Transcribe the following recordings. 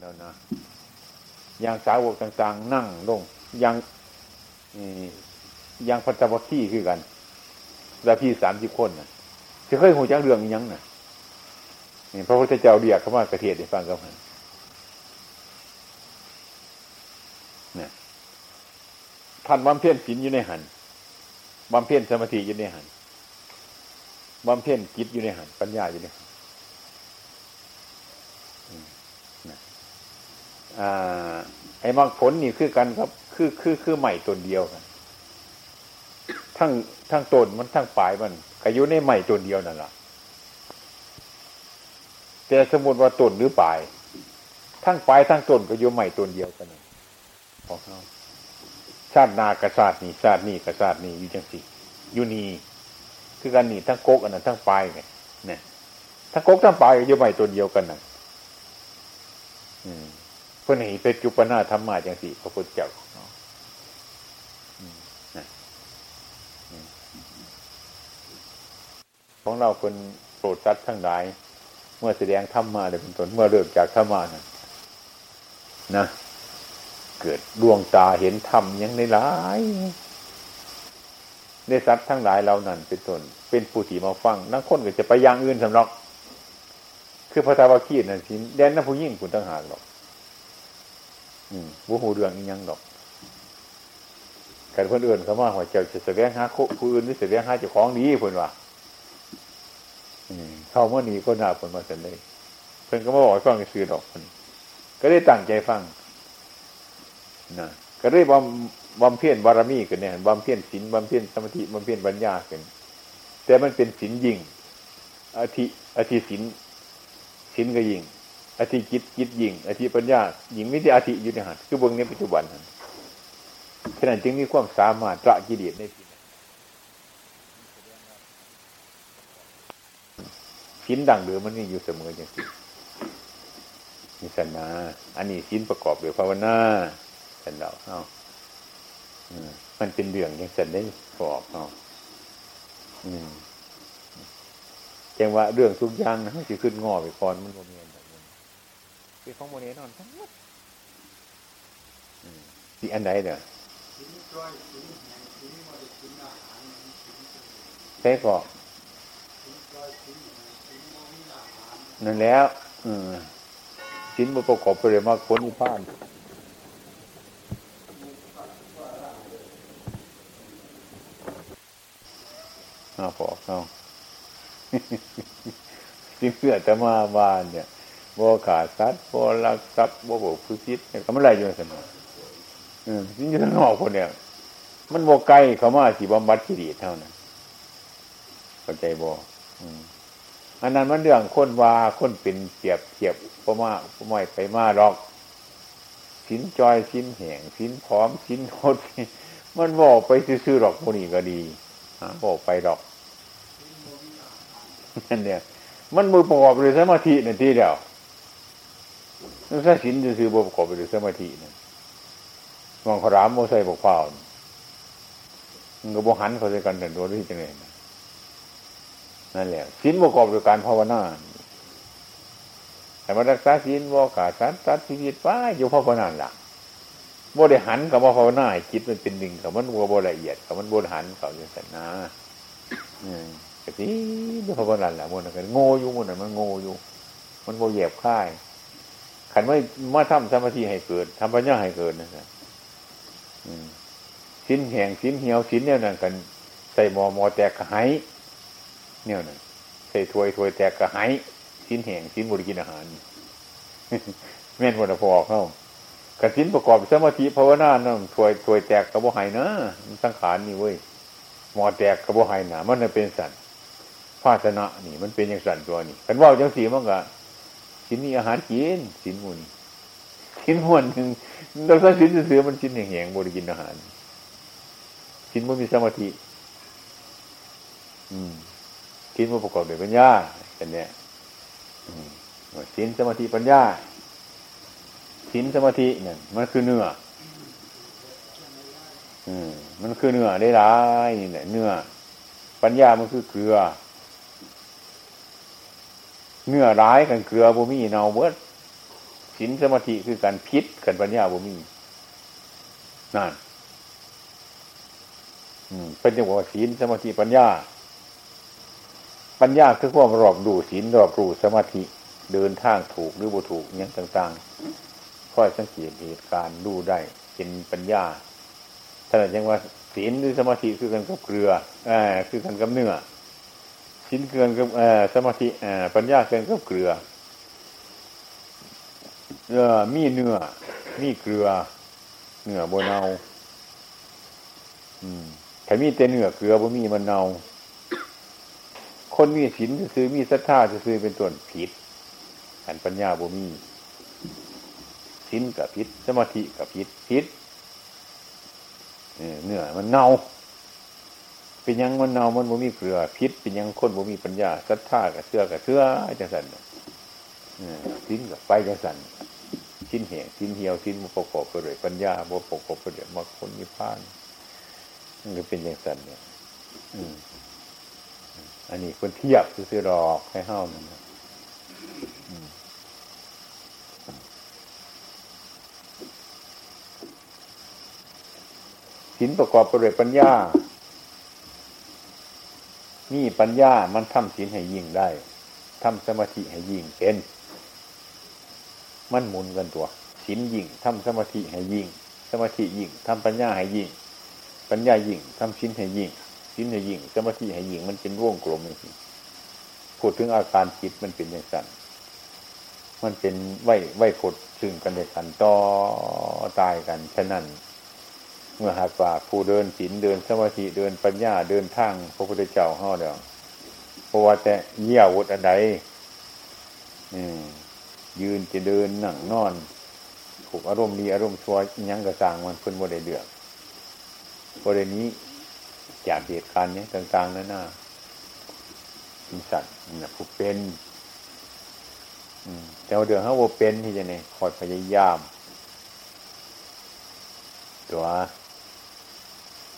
แล้วนะอย่างสาวกต่างๆนั่งลงอย่างพัตตวัคคีคือกันแล้วพี่30คนน่ะสิเคยฮู้จักเรื่องอีหยังน่ะนี่พระพุทธเจ้าเรียกเข้ามาประเทศให้ฟังกับมันเนี่ยท่านบำเพ็ญศีลอยู่ในหันบำเพ็ญสมาธิอยู่ในหันบำเพ็ญจิตอยู่ในหันปัญญาอยู่ในหันไอ้มรรคผลนี่คือกันครับคือใหม่ต้นเดียวกันทั้งต้นมันทั้งปลายมันก็อยู่ในใหม่ต้นเดียวนั่นล่ะแต่สมมุติว่าต้นหรือปลายทั้งปลายทั้งต้นก็อยู่ใหม่ต้นเดียวกันของเฮาชาติหน้ากับชาตินี้ชาตินี้กับชาตินี้อยู่จังซี่อยู่นี่คือกันนี่ทั้งกกอันนั้นทั้งปลายนี่นะทั้งกกทั้งปลายอยู่ใหม่ต้นเดียวกันน่ะเพิ่นให้เป็นจุปนาธรรมะจังซี่พระพุทธเจ้าของเราเพิ่นโปรดสัตว์ทั้งหลายเมื่อแสดงธรรมะได้เป็นต้นเมื่อเริ่มจากธรรมะนั้นนะเกิดดวงตาเห็นธรรมอย่างในหลายในสัตว์ทั้งหลายเหล่านั้นเป็นต้นเป็นผู้ที่มาฟังนักคนก็จะไปอย่างอื่นสำหรับคือพระตาวคีนั่นสิแดนนผู้ยิ่งผู้ต่างหากหรอกบ่ฮู้เรื่องอีหยังดอกการเพิ่นเอิ้นเข้ามาว่าเจ้าจะแสวงหาผู้อื่นหรือแสวงหาเจ้าของดีเพิ่นว่าเข้ามานี่ก็น่าเพิ่นว่าซั่นเด้เพิ่นก็บ่บอกฟังซื่อดอกเพิ่นก็ได้ตั้งใจฟังนะก็ได้บำเพ็ญบารมีขึ้นเนี่ยบำเพ็ญศีลบำเพ็ญสมาธิบำเพ็ญปัญญาขึ้นแต่มันเป็นศีลยิ่งอธิศีลศีลก็ยิ่งอธิจิตจิตยิ่งอธิปัญญายิ่งมีแต่อธิอยู่ในหันคือเบิ่งในปัจจุบันนั้นฉะนั้นจึงมีความสามารถละกิเลสได้ศีลดังเดิมมันมีอยู่เสมอจังซี่นี่สันนะอันนี้ศีลประกอบด้วยภาวนาสันดาเฮามันเป็นเรื่องจังซั่นได้สอบเฮาจังว่าเรื่องทุกอย่างนะสิขึ้นง้อไปก่อนมันบ่มีเป็นของโมเนนอนทั้งหมดที่อันใดเด้อใช่ก่อนั่นแล้วชิ้นประกอบไปเลยมากคนนิพพานเอาพอเอาที่เพื่อจะมาบ้านเนี่ยบ่ขาดสัตว์บ่ลักทรัพย์บ่บ่ผู้ผิดเนี่ยก็มันไหลอยู่ซั่นน่ะจริงๆนอกพุ่นเนี่ยมันบ่ไกลเข้ามาสิบำบัดกิเลสเท่านั้นเข้าใจบ่อันนั้นมันเรื่องคนว่าคนเป็นเปรียบเทียบบ่มาบ่ม้อยไปมาหรอกศีลจอยศีลแห่งศีลพร้อมศีลโหดมันบ่ไปซื่อๆหรอกพวกนี้ก็ดีบ่ไปหรอกนั่นเนี่ยมันบ่ประกอบด้วยสมาธินั่นติแล้วนั่นซะศีลซื่อๆบ่ประกอบด้วยสมาธินั่นมองขรามบ่ใส่บ่พาวมันก็บ่หันเข้าใส่กันนั่นโดนที่จังได๋นั่นแหละศีลประกอบด้วยการภาวนาให้มันรักษาศีลบ่ขาดสัตว์ตัดชีวิตไปอยู่ภาวนาล่ะบ่ได้หันก็บ่ภาวนาให้จิตมันเป็นหนึ่งกับมันก็บ่ละเอียดกับมันบ่หันเข้าจังซั่นนะก็สิบ่ภาวนาล่ะมันก็โง่อยู่มันน่ะมันโง่อยู่มันบ่แยบค่ายคันว่ามาทำสมาธิให้เกิดทำปัญญาให้เกิดนั่นน่ะศีลแห้งศีลเหี่ยวศีลแนวนั้นกันใส่หม้อหม้อแตกกะไหแนวนั้นใส่ถ้วยถ้วยแตกกะไหศีลแห้งศีลบ่ได้กินอาหารแม่นบ่ล่ะพ่อเฮาก็ศีลประกอบสมาธิภาวนานั่นถ้วยแตกก็บ่ให้นะมันสังขารนี่เว้ยหม้อแตกก็บ่ให้นะมันน่ะเป็นสันภาชนะนี่มันเป็นจังซั่นตัวนี่คันเว้าจังซี่มันก็ศีลมีอาหารกินศีลหมู่นี่กินหวนนึงเราถ้ากินเสือมันกินแห้งๆบ่ได้กินอาหารกินบ่มีสมาธิกินบ่ประกอบด้วยปัญญาอันเนี้ยศีลสมาธิปัญญาศีลสมาธินั่นมันคือเนื้อมันคือเนื้อหลายๆนี่แหละเนื้อปัญญามันคือเกลือเนื้อหลายกันเกลือบ่มีเน่าเบิด ศีลสมาธิคือการพิษขันปัญญาบ่มีนั่นเป็นจังหวะศีลสมาธิปัญญาคือความรอบดูศีลรอบรู้สมาธิเดินทางถูกหรือบ่ถูกอย่างต่างๆค่อยสังเกตเหตุการณ์ดูได้เป็นปัญญาท่านยังว่าศีลหรือสมาธิคือกันกับเกลือคือกันกับเนื้อศีลเกลือกับสมาธิปัญญาเกลือกับเกลือมีเนื้อมีเกลือเนื้อบ่เน่าถ้ามีแต่เนื้อเกลือบ่มีมันเน่าคนมีศีลจะซื้อมีศรัทธาจะซื้อเป็นต้นผิดอันปัญญาบ่มีศีลก็ผิดสมาธิก็ผิดเนื้อมันเน่าเป็นยังมันเน่ามันบ่มีเกลือผิดเป็นยังคนบ่มีปัญญาศรัทธาก็เชื่อจังซั่นศีลก็ไปจังซั่นศีลแห้งศีลเหี่ยวศีลบ่ประกอบไปด้วยปัญญาบ่ประกอบไปด้วยมรรคผลนิพพานมันก็เป็นจังซั่นเนี่ยอันนี้คนเทียบซื้อดอกให้เฮามันศีลประกอบไปด้วยปัญญานี่ปัญญามันทำศีลให้ยิ่งได้ทำสมาธิให้ยิ่งเป็นมันหมุนกันตัวศีลยิ่งทำสมาธิให้ยิ่งสมาธิยิ่งทำปัญญาให้ยิ่งปัญญายิ่งทำศีลให้ยิ่งศีลให้ยิ่งสมาธิให้ยิ่งมันเป็นวงกลมจริงๆพูดถึงอาการจิตมันเป็นอย่างนั้นมันเป็นไหวขดซึ่งกันและกันต่อตายกันฉะนั้นเมื่อหากว่าผู้เดินศีลเดินสมาธิเดินปัญญาเดินทางพระพุทธเจ้าเฮาแล้วบ่ว่าแต่เหยียบวุฒิอันใดยืนจะเดินนั่งนอนถูกอารมณ์ดีอารมณ์ชั่วอิหยังก็สร้างมันเพิ่นบ่ได้เลือกบ่ได้นี้จากเหตุการณ์นี้ต่างๆนั้นน่ะมีสัตว์น่ะผู้เป็นแต่ว่าเดี๋ยวเฮาบ่เป็นที่จังได๋ขอพยายามตัว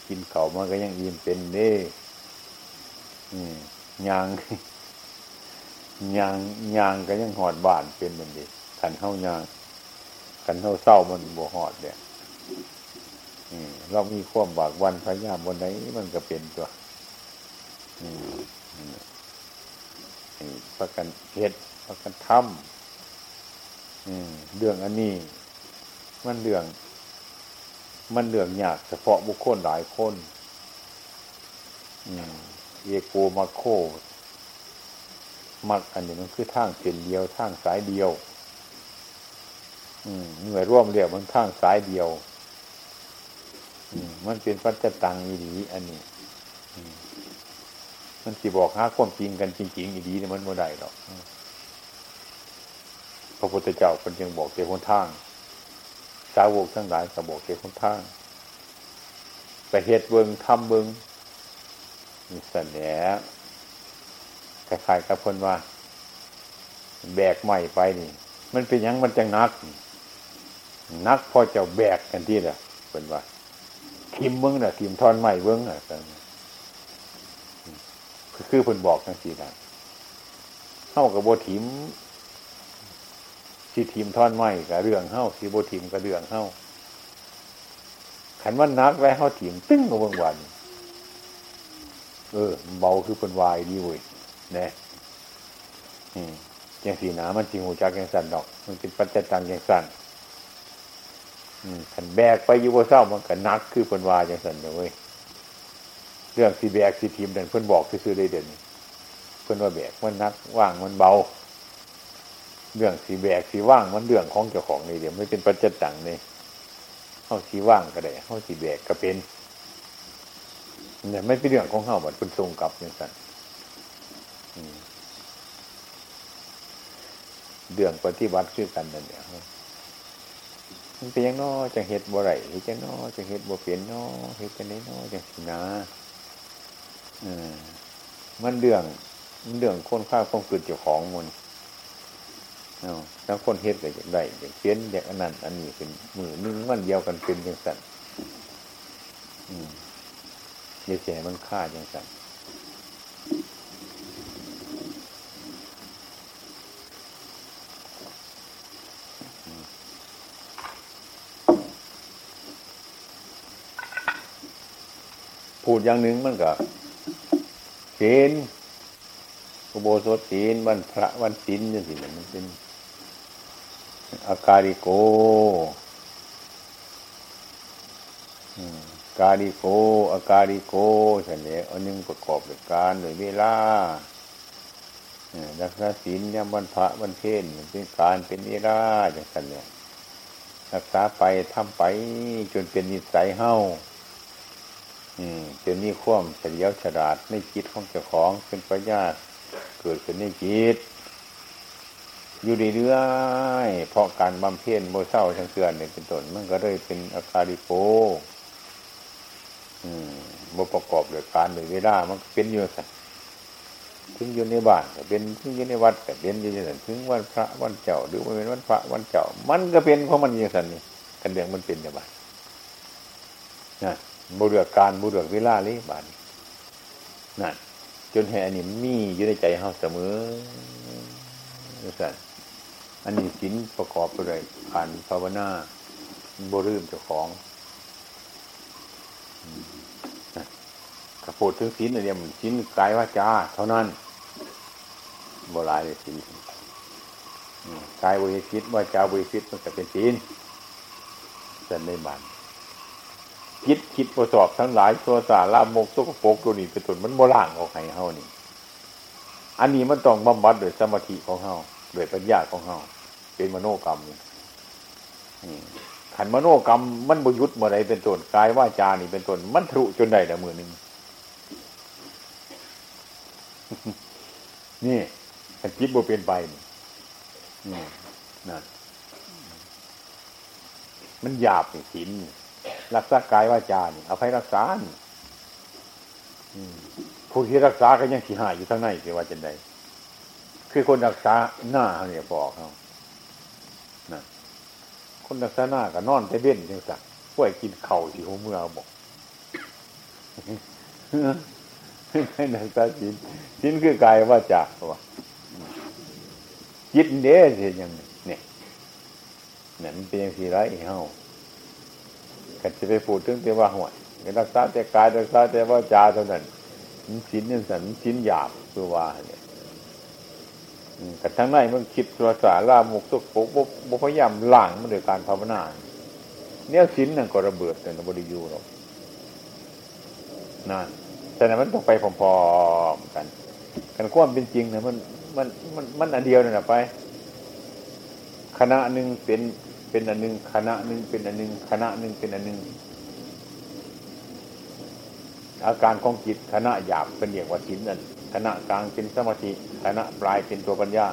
กินเขามันก็ยังอิ่มเป็นเด้ยางก็ยังหอดบ้านเป็นมันดิขันเข้ายางขันเข้าเศร้ามันบ่หอดเนี่ยเรามีความบากวันพยายามวันไหนมันก็เป็นตัวประกันเฮ็ดประกันทำเรื่องอันนี้มันเรื่องยากเฉพาะบุคคลหลายคนเอโกมาโคมักอันนี้มันคือทางเส้นเดียวทางสายเดียวหน่วยร่วมเรียกมันทางสายเดียวมันเป็นปัจจตังอีหลีอันนี้มันสิบอกหาความจริงกันจริงๆอีหลีเนี่ยมันบ่ได้หรอกพระพุทธเจ้าเพิ่นจึงบอกแต่หนทางสาวกทั้งหลายก็บอกเกี่ยวกับทางไปเฮ็ดเบิ่งทำเบิ่งนี่ซั่นแหละคล้ายๆกับเพิ่นว่าแบกไม้ไปนี่มันเป็นหยังมันจังนักพอเจ้าแบกกันที่ล่ะเพิ่นว่าทิ่มเบิ่งน่ะทิ่มท่อนไม้เบิ่งน่ะคือเพิ่นบอกจังซี่ล่ะเฮาก็บ่ทิ่มสิทีมท่อนไม้กับเรื่องเฮาสิบ่ทีมกับเรื่องเฮาคันว่านักไว้เฮาทีมตึ้งบ่เบิ่งวันเบาคือเพิ่นวายดีเว้ยแน่จังสีหนามันสิฮู้จักจังซั่นดอกมันเป็นปัจจตังจังซั่นคันแบกไปอยู่บ่เศร้ามันก็นักคือเพิ่นวายจังซั่นเว้ยเรื่องสิแบกสิทีมนั่นเพิ่นบอกซื่อๆได้เด่นเพิ่นว่าแบกมันนักว่างมันเบาเรื่องสีแบกสีว่างมันเรื่องของเจ้าของนี่เดี๋ยวไม่เป็นปัจจตังนี่เฮาสีว่างก็ได้เฮาสีแบกก็เป็นเนี่ยไม่เป็นเรื่องของเฮาบัดเพิ่นส่งกลับจังซั่นเรื่องปฏิบัติคือกันนั่นแหละมันเป็นจังน้อจังเฮ็ดบ่ได้เฮ็ดจังน้อจังเฮ็ดบ่เป็นน้อเฮ็ดจังได๋น้อจังสินะมันเรื่องคนข้าของเกิดเจ้าของมันแล้วคนเฮ็ดก็ได้อย่างเขียนอย่างอันนั้นอันนี้เป็นมือนึงมันเดียวกันเป็นจังซั่นอย่าแสมันค่าจังซั่น พูดอย่างหนึ่งมันก็ศีลอุโบสถศีลวันพระวันศีลอย่างนี้มันเป็นอาการิโกกาลิโกอาการิโกฉันเนี่ยอันนึงประกอบด้วยการด้วยเวลารักษาศีลย่ำวันพระวันเพ็ญเป็นการเป็นเวลาอย่างฉันเนี่ยรักษาไปทำไปจนเป็นนิสัยเฮาจนมีความเฉลียวฉลาดในจิตของเจ้าของเป็นปัญญาเกิดขึ้นในจิตอยู่เรื่อยๆเพราะการบำเพ็ญบ่เศร้าทั้งเดือนเนี่ยเป็นต้นมันก็เลยเป็นอาการิโกบ่ประกอบด้วยการด้วยเวลามันเป็นอยู่สักถึงอยู่ในบ้านก็เป็นถึงอยู่ในวัดก็เป็นอยู่นั่นถึงวันพระวันเจ้าหรือว่าเป็นวันพระวันเจ้ามันก็เป็นเพราะมันอยู่ซั่นนี่กันเรื่องมันเป็นจังบัดนะบ่เลือกการบ่เลือกเวลาเลยบัดนั่นจนแห่นี่มีอยู่ในใจเฮาเสมอจังซั่นอันนี้ศีลประกอบไปด้วยการภาวนาบ่ลืมเจ้าของพูดถึงศีลเนี่ยมันศีลกายวาจาเท่านั้นบ่หลายเลยศีลกายบริสุทธิ์วาจาบริสุทธิ์มันก็เป็นศีลแต่ในบ้านคิดประสอบทั้งหลายตัวสารละมกสกปรกตัวนี้เป็นต้นมันบ่ล้างออกให้เฮานี่อันนี้มันต้องบำบัดด้วยสมาธิของเฮาด้วยปัญญาของเฮาเป็นมโนกรรมนี่ขันมโนกรรมมันบ่หยุดเมื่อใดเป็นต้นกายวาจานี่เป็นต้นมันทะลุจนได้ละมื้อนึงนี่ขันจิตบ่เป็นไปนี่นั่นมันหยาบนี่ศีลรักษากายวาจานี่เอาไปรักษาผู้ที่รักษาก็ยังสิหายอยู่ทางในสิว่าจังได๋คือคนรักษาหน้าเฮาเนี่ยบอกเฮานั่นคนรักษาหน้าก็นอนแต่เว้นจังซั่นป่วยกินข้าวสิหัวมื้อบ่นักษาศีลศีลคือกายวาจาว่าจิตเด้สิยังนี่นั่นมันเป็นอย่างที่ไรเฮาก็จะไปพูดถึงแต่ว่าห่วยรักษาแต่กายรักษาแต่วาจาเท่านั้นศีลนี่สันศีลหยาบคือว่าเนี่ยแต่ทั้งนั้นมันคิดตัวสาราหมกสกปรกบ่พยายามล้างมันด้วยการภาวนาเนี่ยศีลนั่นก็ระเบิดแต่บ่ได้อยู่หรอกนั่นแต่นั้นมันต้องไปพร้อมๆกันกันความเป็นจริงนะมันอันเดียวนั่นน่ะไปคณะนึงเป็นอันนึงคณะนึงเป็นอันนึงคณะนึงเป็นอันนึงอาการของจิตคณะหยาบเป็นเรียกว่าศีลนั่นคณะกลางเป็นสมาธิคณะปลายเป็นตัวปัญญา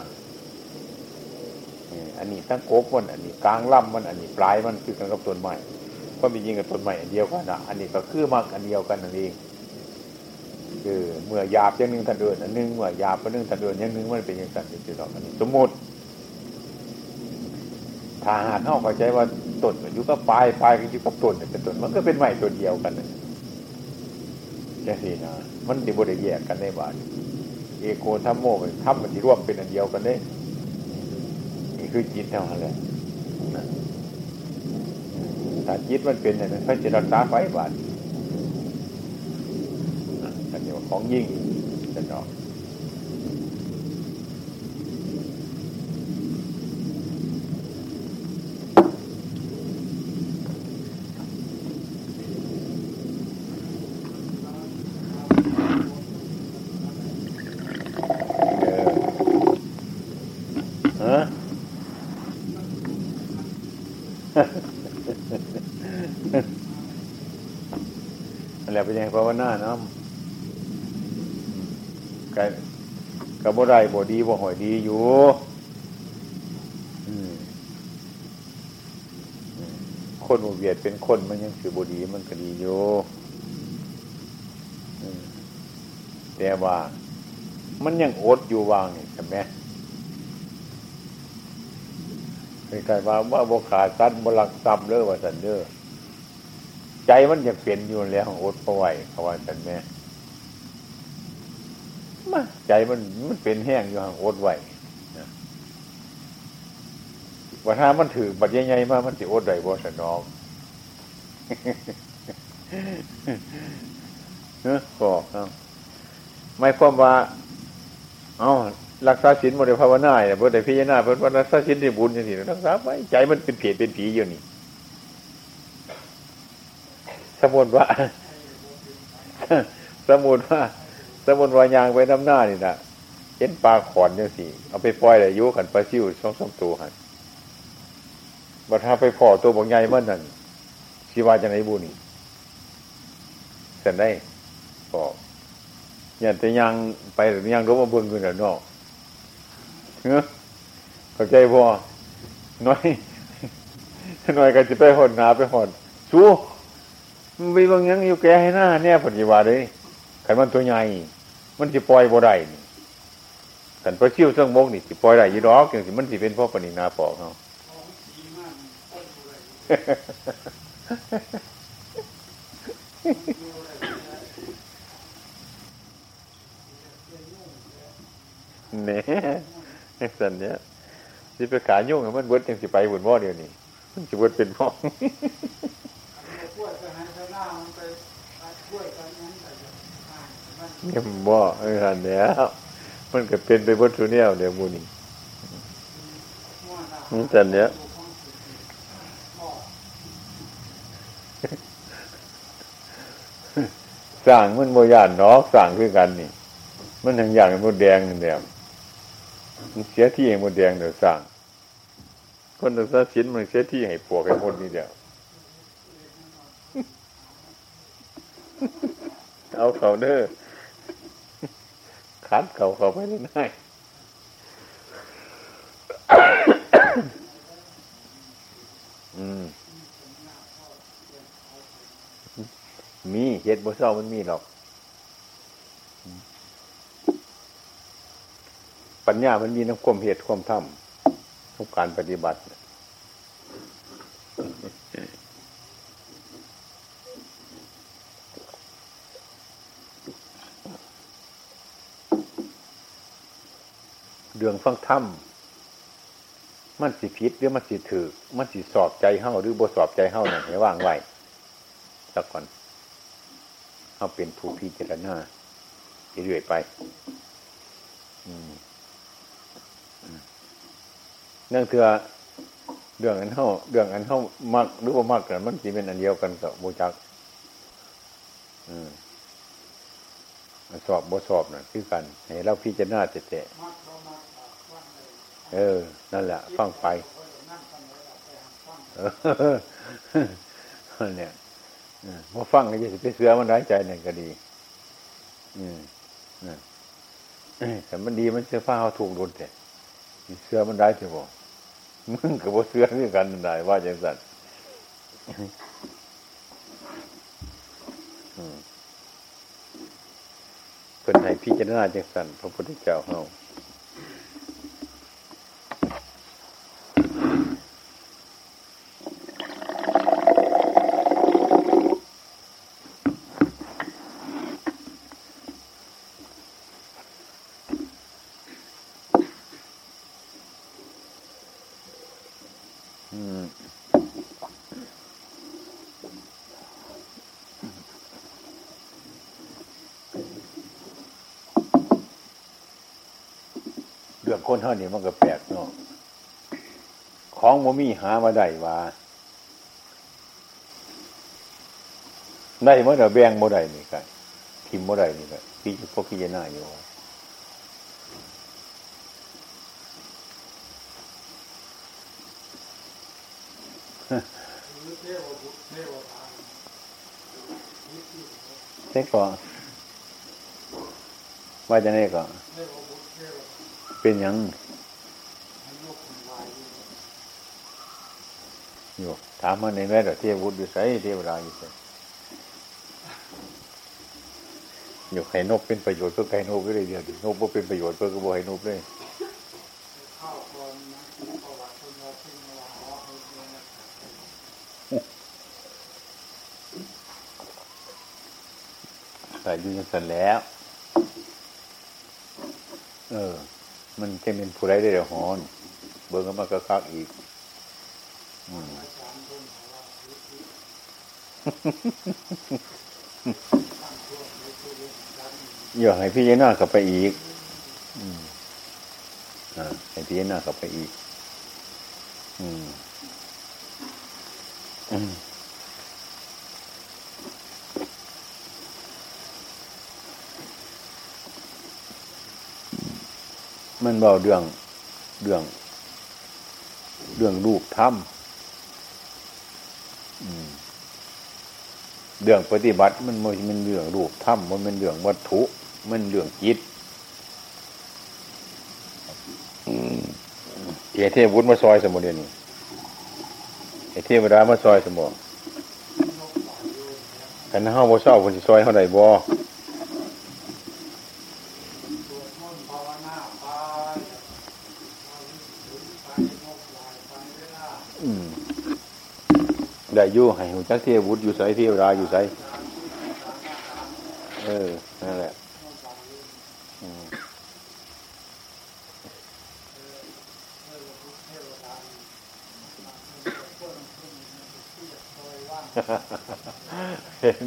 อันนี้ทั้งโกบมันอันนี้กลางล่ำมันอันนี้ปลายมันคือกันกับต้นไม้ก็มีจริงกับต้นไม้อันเดียวกันนะอันนี้ก็คือมรรคอันเดียวกันนั่นเองคือเมื่อหยาบอย่างนึงท่านเดินอันนึงเมื่อหยาบอันนึงท่านเดินอย่างนึงมันเป็นอย่างนั้นเป็นอย่างนั้นสมมุติถ้าหาดเฮาเข้าใจว่าต้นก็อยู่กับปลายปลายก็อยู่กับต้นเป็นต้นมันก็เป็นไม้ต้นเดียวกันนั่นจังซี่นะมันสิบ่ได้แยกกันได้บาดเอโกธัมโมก็ทำมันสิรวมเป็นอันเดียวกันเด้นี่คือจิตเท่านั้นแหละถ้าจิตมันเป็นนั่นมันสิรักษาไว้บาดเดี๋ยวของยิ่งจะดอกอะไรเป็นยังไงภาวนาเนาะก็บ่ได้บ่ดีบ่หอยดีอยู่คนบ่เบียดเป็นคนมันยังสิบ่ดีมันก็ดีอยู่แต่ว่ามันยังอดอยู่วางนี่ใช่มั้ยไอ้การว่าบ่ขาดสัตว์บ่ลักทรัพย์เด้อว่าซั่นเด้อใจมันอยากเป็นอยู่แล้วอดบ่ไหวเขาว่าซั่นแม่ใจมันเป็นแห้งอยู่ห่างโอดไหวนะว่าถ้ามันถือบัดใหญ่ๆมามันสิโอดได้บ่สนอง บอกไม่ความว่าเอารักษาศีลบ่ได้ภาวนาเนี่ยบ่ได้พิจารณาเพิ่นว่ารักษาศีลได้บุญจังซี่รักษาไว้ใจมันเป็นเผียดเป็นผีอยู่นี่สมมุติว่ายางไปน้ำหน้านี่น่ะเห็นปลาขอนจังซี่เอาไปปล่อยได้อยู่กันปลาซิ่ว 2-3 ตัวหั่นบ่ถ้าไปพ่อตัวบ่ใหญ่มันนั่นสิว่าจังได๋บุญนี่ซั่นได้พ่ออย่าแต่ยางไปยางลบมาเบิ่งอยู่น่ะเนาะเข้าใจบ่น้อยก็สิไปหดหาไปหดชูมันไปเบิ่งหยังอยู่แก่ให้หน้าแน่เพิ่นสิว่าเด้คันมันตัวใหญ่มันสิปล่อยบ่ได้นี่คันพระชิวเทิงมกนี่สิปล่อยได้อยู่ดอกจังสิมันสิเป็นพ่อปณินาปอกเฮาแหน่จังซั่นเด้อสิไปขายุ่งให้มันเบิดจังสิไปบุญบ่เดี๋ยวนี้มันสิเบิดเป็นพ่อเยี่ยมบ่เออหันแล้วมันก็เป็นไปวัตถุแนวเดี๋ยวมูนี่นี่แต่เนี้ยสั่งมันโมยานนอกสั่งคือกันนี่มันทั้งอย่างมดแดงนี่เนี่ยมันเสียที่ให้มดแดงเดี๋ยวสั่งคนต้องซะชิ้นมันเสียที่ให้ปวกให้มดนี่เดี๋ยวเอาเขาเด้อคัดเขาไปได้ง่ายมีเฮ็ดบ่เศร้ามันมีหรอกปัญญามันมีน้ำความเหตุความธรรมทุกการปฏิบัติเรื่องฟังธรรมมันสิผิดหรือมันสิถูกมันสิสอบใจเฮาหรือบ่สอบใจเฮานั่นให้วางไว้สักก่อนเฮาเป็นผู้พิจารณาเรื่อยๆไปนั่นคือเรื่องอันเฮามักหรือบ่มักกันมันสิเป็นอันเดียวกันก็บ่จักสอบบ่สอบนั่นคือกันให้เราพิจารณาแต่นั่นแหละฟังไปเนี่ยพอฟังก็จะไปเสือมันร้ายใจหนึ่งก็ดีแต่มันดีมันเสือฟ้าเขาถูกโดนแต่เสือมันร้ายเถอะบอกมึงกับพวกเสือเรื่องกันได้ว่าอย่างนั้นคนไหนพิจารณาอย่างนั้นพระพุทธเจ้าเขาคนเท่านี้มันก็แปลกเนาะของบ่มีหามาได้ว่าได้เมื่อเดี๋ยวแบ่งบ่ได้นี่กันทิมบ่ได้นี่กันพี่พวกพี่จะน่าอยู่เซ็กก่อนว่าจะเนี่ยก่อนเป็นยังอยู่ถามมันในแม่เทียบวุฒิอยู่ใส่เทียบราอยู่ใส่อยู่ไข่นกเป็นประโยชน์เพื่อไข่นกก็เลยเดียวดินกก็เป็นประโยชน์เพื่อกระบอกไข่นกเลยใส่ยืนยันแล้วมันจะเป็นผู้ไรได้เดี๋ยวหอนเบิ่งกันมากระคักอีก อยากให้พิจารณาเข้าไปอีกให้พิจารณาเข้าไปอีกมันเบาเรื่องรูปธรรมเรื่องปฏิบัติมันเป็นเรื่องรูปธรรมมันเป็นเรื่องวัตถุมันเรื่องจิตเอเทวุฒิมาซอยสมบูรณ์นี่เอเทวดามาซอยสมบูรณ์ขันห้าวโมเศร้าคนซอยเท่าไหร่บ่ได้อยู่ให้หุ่นจักเทวุฒิอยู่ใส่เทวดาอยู่ใส่นั่นแหละ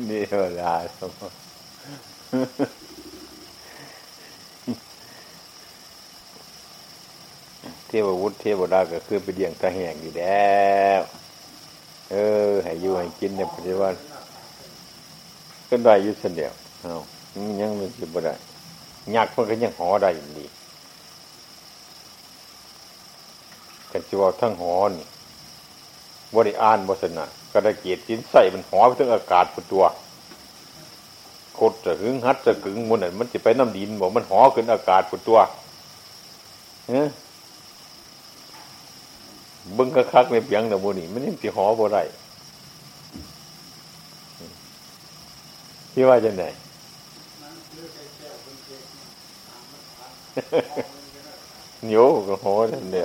นี่เวลาสมเทววุฒิเทวดาก็คือไปเดี่ยงตะแหงอยู่แล้วให้อยู่ให้กินเนี่ยปฏิวัติก็ได้อยู่เสียเดียวยังไม่กินบ่ได้ยักษ์มันก็ยังหอได้อยู่ดีกันจีวรทั้งหอนี่บ่ได้อ่านบ่สนะก็ได้เกียรติกินใส่มันหอไปถึงอากาศพุ่นตัวโคตรจะหึงหัดจะกึ่งมันน่ะมันสิไปน้ำดินบ่มันหอขึ้นอากาศพุ่นตัวเบิ่งคักๆในเปียงน่ะบ่นี่มันยังสิหอบ่ได้ที่ว่าจังได๋โยก็หอนั่นแหละ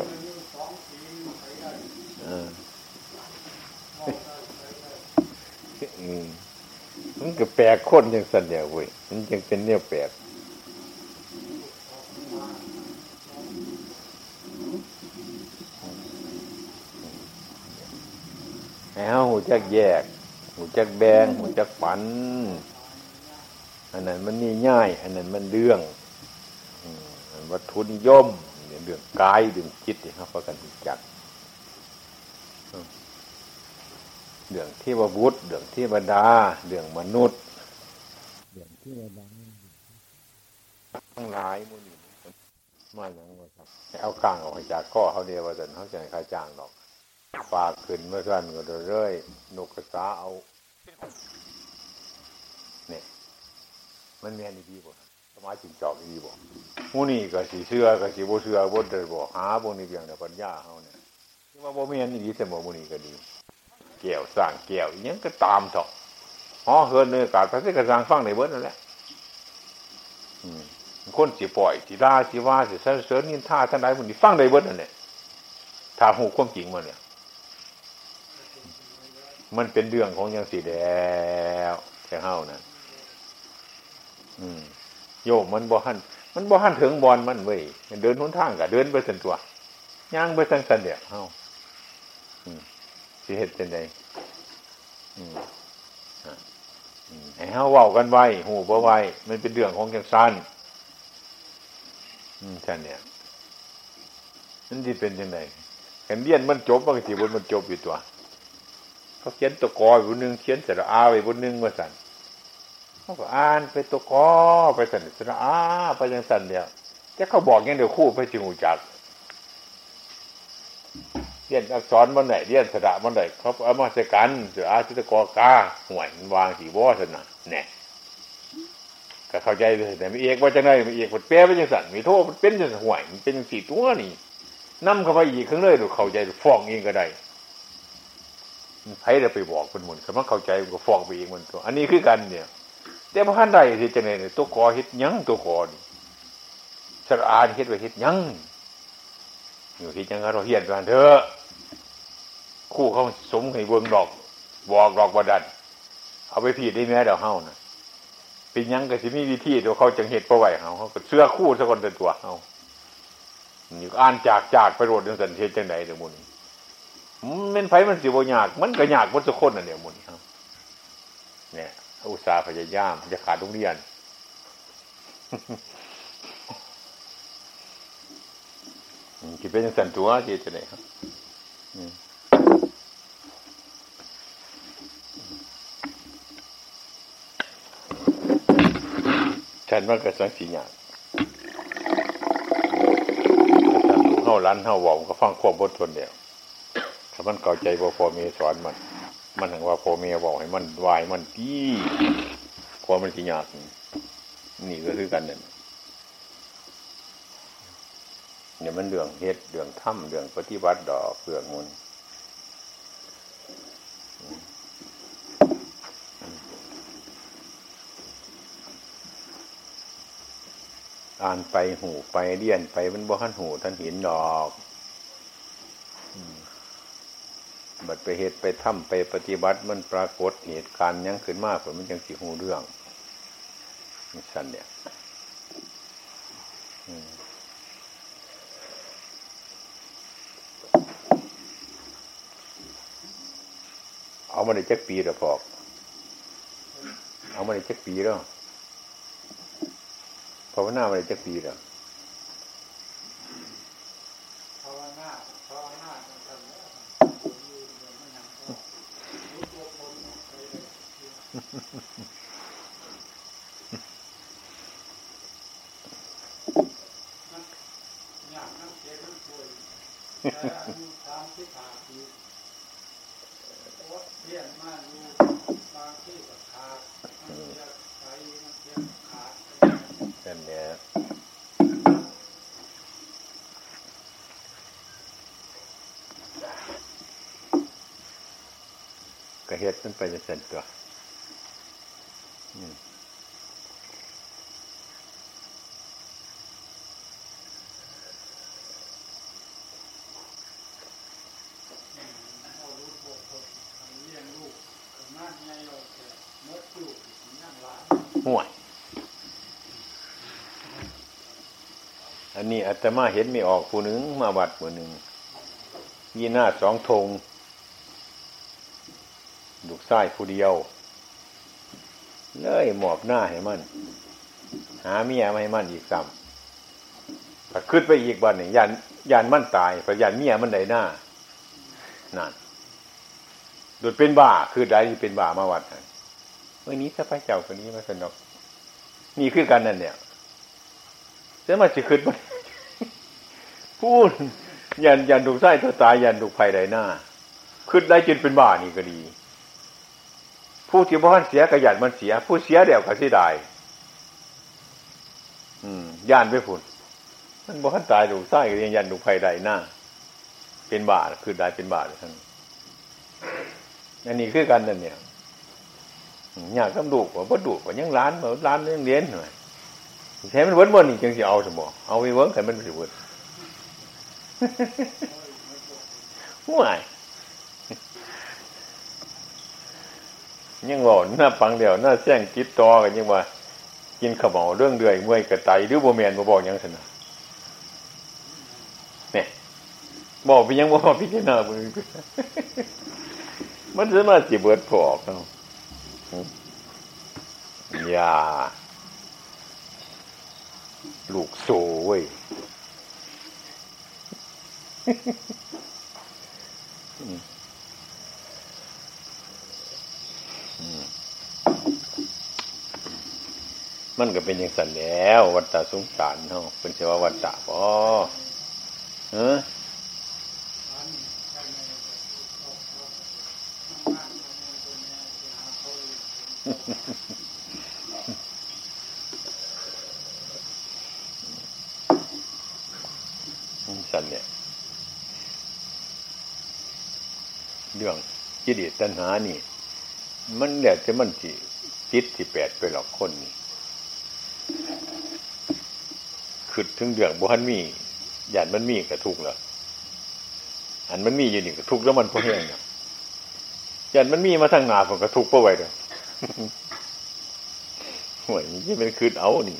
มันก็แปลกคนจังซั่นแหละเว้ยมันจังเป็นแนวแปลกแล้วหูจักแยกหูจักแบงหูจักฝันอันนั้นมันนี่ง่ายอันนั้นมันเรื่องวัตถุนิยมเรื่องกายเรื่องจิตนะครับเพราะกันจักเรื่องเทวบุตรเรื่องเทวดาเรื่องมนุษย์เรื่องเทวดาทั้งหลายมันอยู่มาอย่างว่าครับเอากลางออกจากข้อเขาเดียวว่าแต่เขาจะใครจ้างหรอกปากขึ้นเมื่อสั้นก็เรื่อยๆนกกระสาเอาเนี่ยมันแม่นดีบ่สมาจิงจอกดีบ่พวกนี้ก็สิเชื่อก็สิบ่เชื่อบ่ได้บ่หาพวกนี้เพียงแต่ปัญญาเฮาเนี่ยคือว่าบ่แม่นดีแต่บ่พวกนี้ก็ดีแก้วสร้างแก้วอีหยังก็ตามเถาะฮ้อเฮือนในอากาศพระสิกระสร้างฟังได้เบิดนั่นแหละคนสิปล่อยสิด่าสิว่าสิสรรเสริญนินทาทั้งหลายพวกนี้ฟังได้เบิดนั่นแหละถ้าฮู้ความจริงมันเนี่ยมันเป็นเรื่องของอย่างสีแดงแค่เฮ้านะโยมมันบ่หันถึงบอลมันเว้ยเดินหนทางกะเดินไปสันตัวย่างไปสันสันเดียวเฮ้าสีเห็ดเป็นไงให้เฮ้าเว้ากันไว้หูบ่ไว้มันเป็นเรื่องของอย่างสั้นฉันเนี่ยนั่นที่เป็นยังไงการเรียนมันจบบางทีบนมันจบอยู่ตัวเขาเขียนตัวกออยู่บนหนึ่งเขียนสระอาไว้บนหนึ่งว่าสันเขาก็อ่านไปตัวกอไปสันสระอาไปยังสันเดียวแต่เขาบอกอย่างเดียวคู่ไปจิงหูจักเรียนอักษรมันไหนเรียนสระมันไหนเขาเอามาใช้กันสระอาจิตกอกาห่วยวางสีบ่อสันน่ะเนี่ยก็เข้าใจเลยแต่ไม่เอกว่าจะได้ไม่เอกมันเป๊ะไปยังสันมีโทษมันเป็นยังห่วยมันเป็นยังสีตัวนี่นั่มเข้าไปอีกข้างเลยดูเข้าใจดูฟ้องเองก็ได้ใครจะไปบอกคนหมุนคำว่าเข้าใจก็ฟ้องไปเองมันตัวอันนี้คือกันเนี่ยแต่พอท่านใดที่จะเนี่ยตัวคอเฮ็ดยั้งตัวคอนี่สระอาเฮ็ดไปเฮ็ดยั้งอยู่ที่ยังเราเฮียนกันเถอะคู่เขาสมให้เบิ่งดอกบอกดอกบดันเอาไปผิดได้แม้เดี๋ยวเฮานะเป็นยั้งก็สิมีวิธีตัวเขาจังเฮ็ดประไว้เขาก็เสื้อคู่สักคนตัวเฮาอยู่อ่านจากไปโรดจังสันเฮ็ดจังไหนเดี๋ยวหมุนมันไฟมันสิบ่ยากมันก็ยากมันสุคนน่ะเนี่ยหมดครับเนี่ย อุตส่าห์พยายามจะขาดโรงเรียน คิดเป็นสันตัวจีจะไหนครับฉันว่าก็สังสีหยาดฉันดูเข้าร้านเข้าหว่องก็ฟังควบบททนเดียวถ้ามันเก่าใจว่าพ่อเมียสอนมันถึงว่าพ่อเมียบอกให้มันวายมันตี้ความมันสีหยาดนี่ก็คือกันเนี่ยมันเรื่องเหตุเรื่องถ้ำเรื่องปฏิบัติดอกเรื่องมูลอ่านไปหูไปเลี่ยนไปมันบ่ทันหูทันเห็นดอกบัดไปเหตุไปถ้ำไปปฏิบัติมันปรากฏเหตุการณ์ยังขึ้นมากกว่ามันยังสิหูเรื่องนี่สั้นเนี่ยเอามาได้จักปีแล้วพอเอามาได้จักปีแล้วภาวนามาได้จักปีแล้วภาวนาตั้งแต่นั้นเรียนมาดูบางที่ก็ขาดมันเรียกใครมันเรียกขาดนั่นแหละกระเฮ็ดมันไปจะเสร็จตัวนี่อาตมาเห็นไม่ออกผู้หนึ่งมาวัดผู้หนึ่งยีหน้าสองธงลูกชายผู้เดียวเลยหมอบหน้าให้มันหาเมียมาให้มันอีกซ้ำถ้าขึ้นไปอีกวันหนึ่งยานมันตายเพราะยานเมียมันได้หน้านั่นโดยเป็นบ้าคือได้ที่เป็นบ้ามาวัดนั่นเมื่อนี้สะพายเจ้าคนนี้มาสนอกนี่คือกันนั่นเนี่ยเส้นมาจิขึ้นมาพูดยันถูกไส้ตัวตายยันถูกภัยใดหน้าขึ้นได้จนเป็นบ้านี่ก็ดีผู้ที่บ้านเสียกระยันมันเสียผู้เสียเดี่ยวกระสีได้ยันไปฝุ่นมันบ้านตายถูกไส้ก็ยังยันถูกภัยใดหน้าเป็นบ้าคือได้เป็นบ้าเลยท่านอันนี้คือกันนั่นเนี่ยอยากต้องดุกว่าบ่ดุกว่ายังร้านเหมือนร้านยังเลี้ยนหน่อยใช้มันวนๆนี่จังสิเอาสมบ่เอาไปเวิ้งให้มันสิเวิ้งห่วยยังหล่อนหน้าปังเดียวหน้าแซงจิตต่อกันยังว่ากินขมอเรื่องเดือยเมื่อยกระไตหรือบ่แม่นบ่บอกหยังซั่นน่ะแหน่บอกไปยังบ่พอพิจารณาเบิ่งมันสามารถสิเบิดพอออกเนาะอย่าลูกโซ่เว้ยมันก็เป็นอย่างสันแล้ววัฏฏะสงสารเฮาเป็นเสวะวัฏฏะบ่ฮะเนี่ยเรื่องกิเลสตัณหานี่มันแหละจะมันสิจิตสิแปดไปหรอกคนนี่คือถึงเรื่องบ่ทันมีญาติมันมีก็ทุกข์แล้วอันมันมีอยู่นี่ก็ทุกข์แล้วมันบ่แห้งน่ะญาติมันมีมาทางหน้าเพิ่นก็ทุกข์บ่ไว้ดอกโหยนี่มันคือเอานี่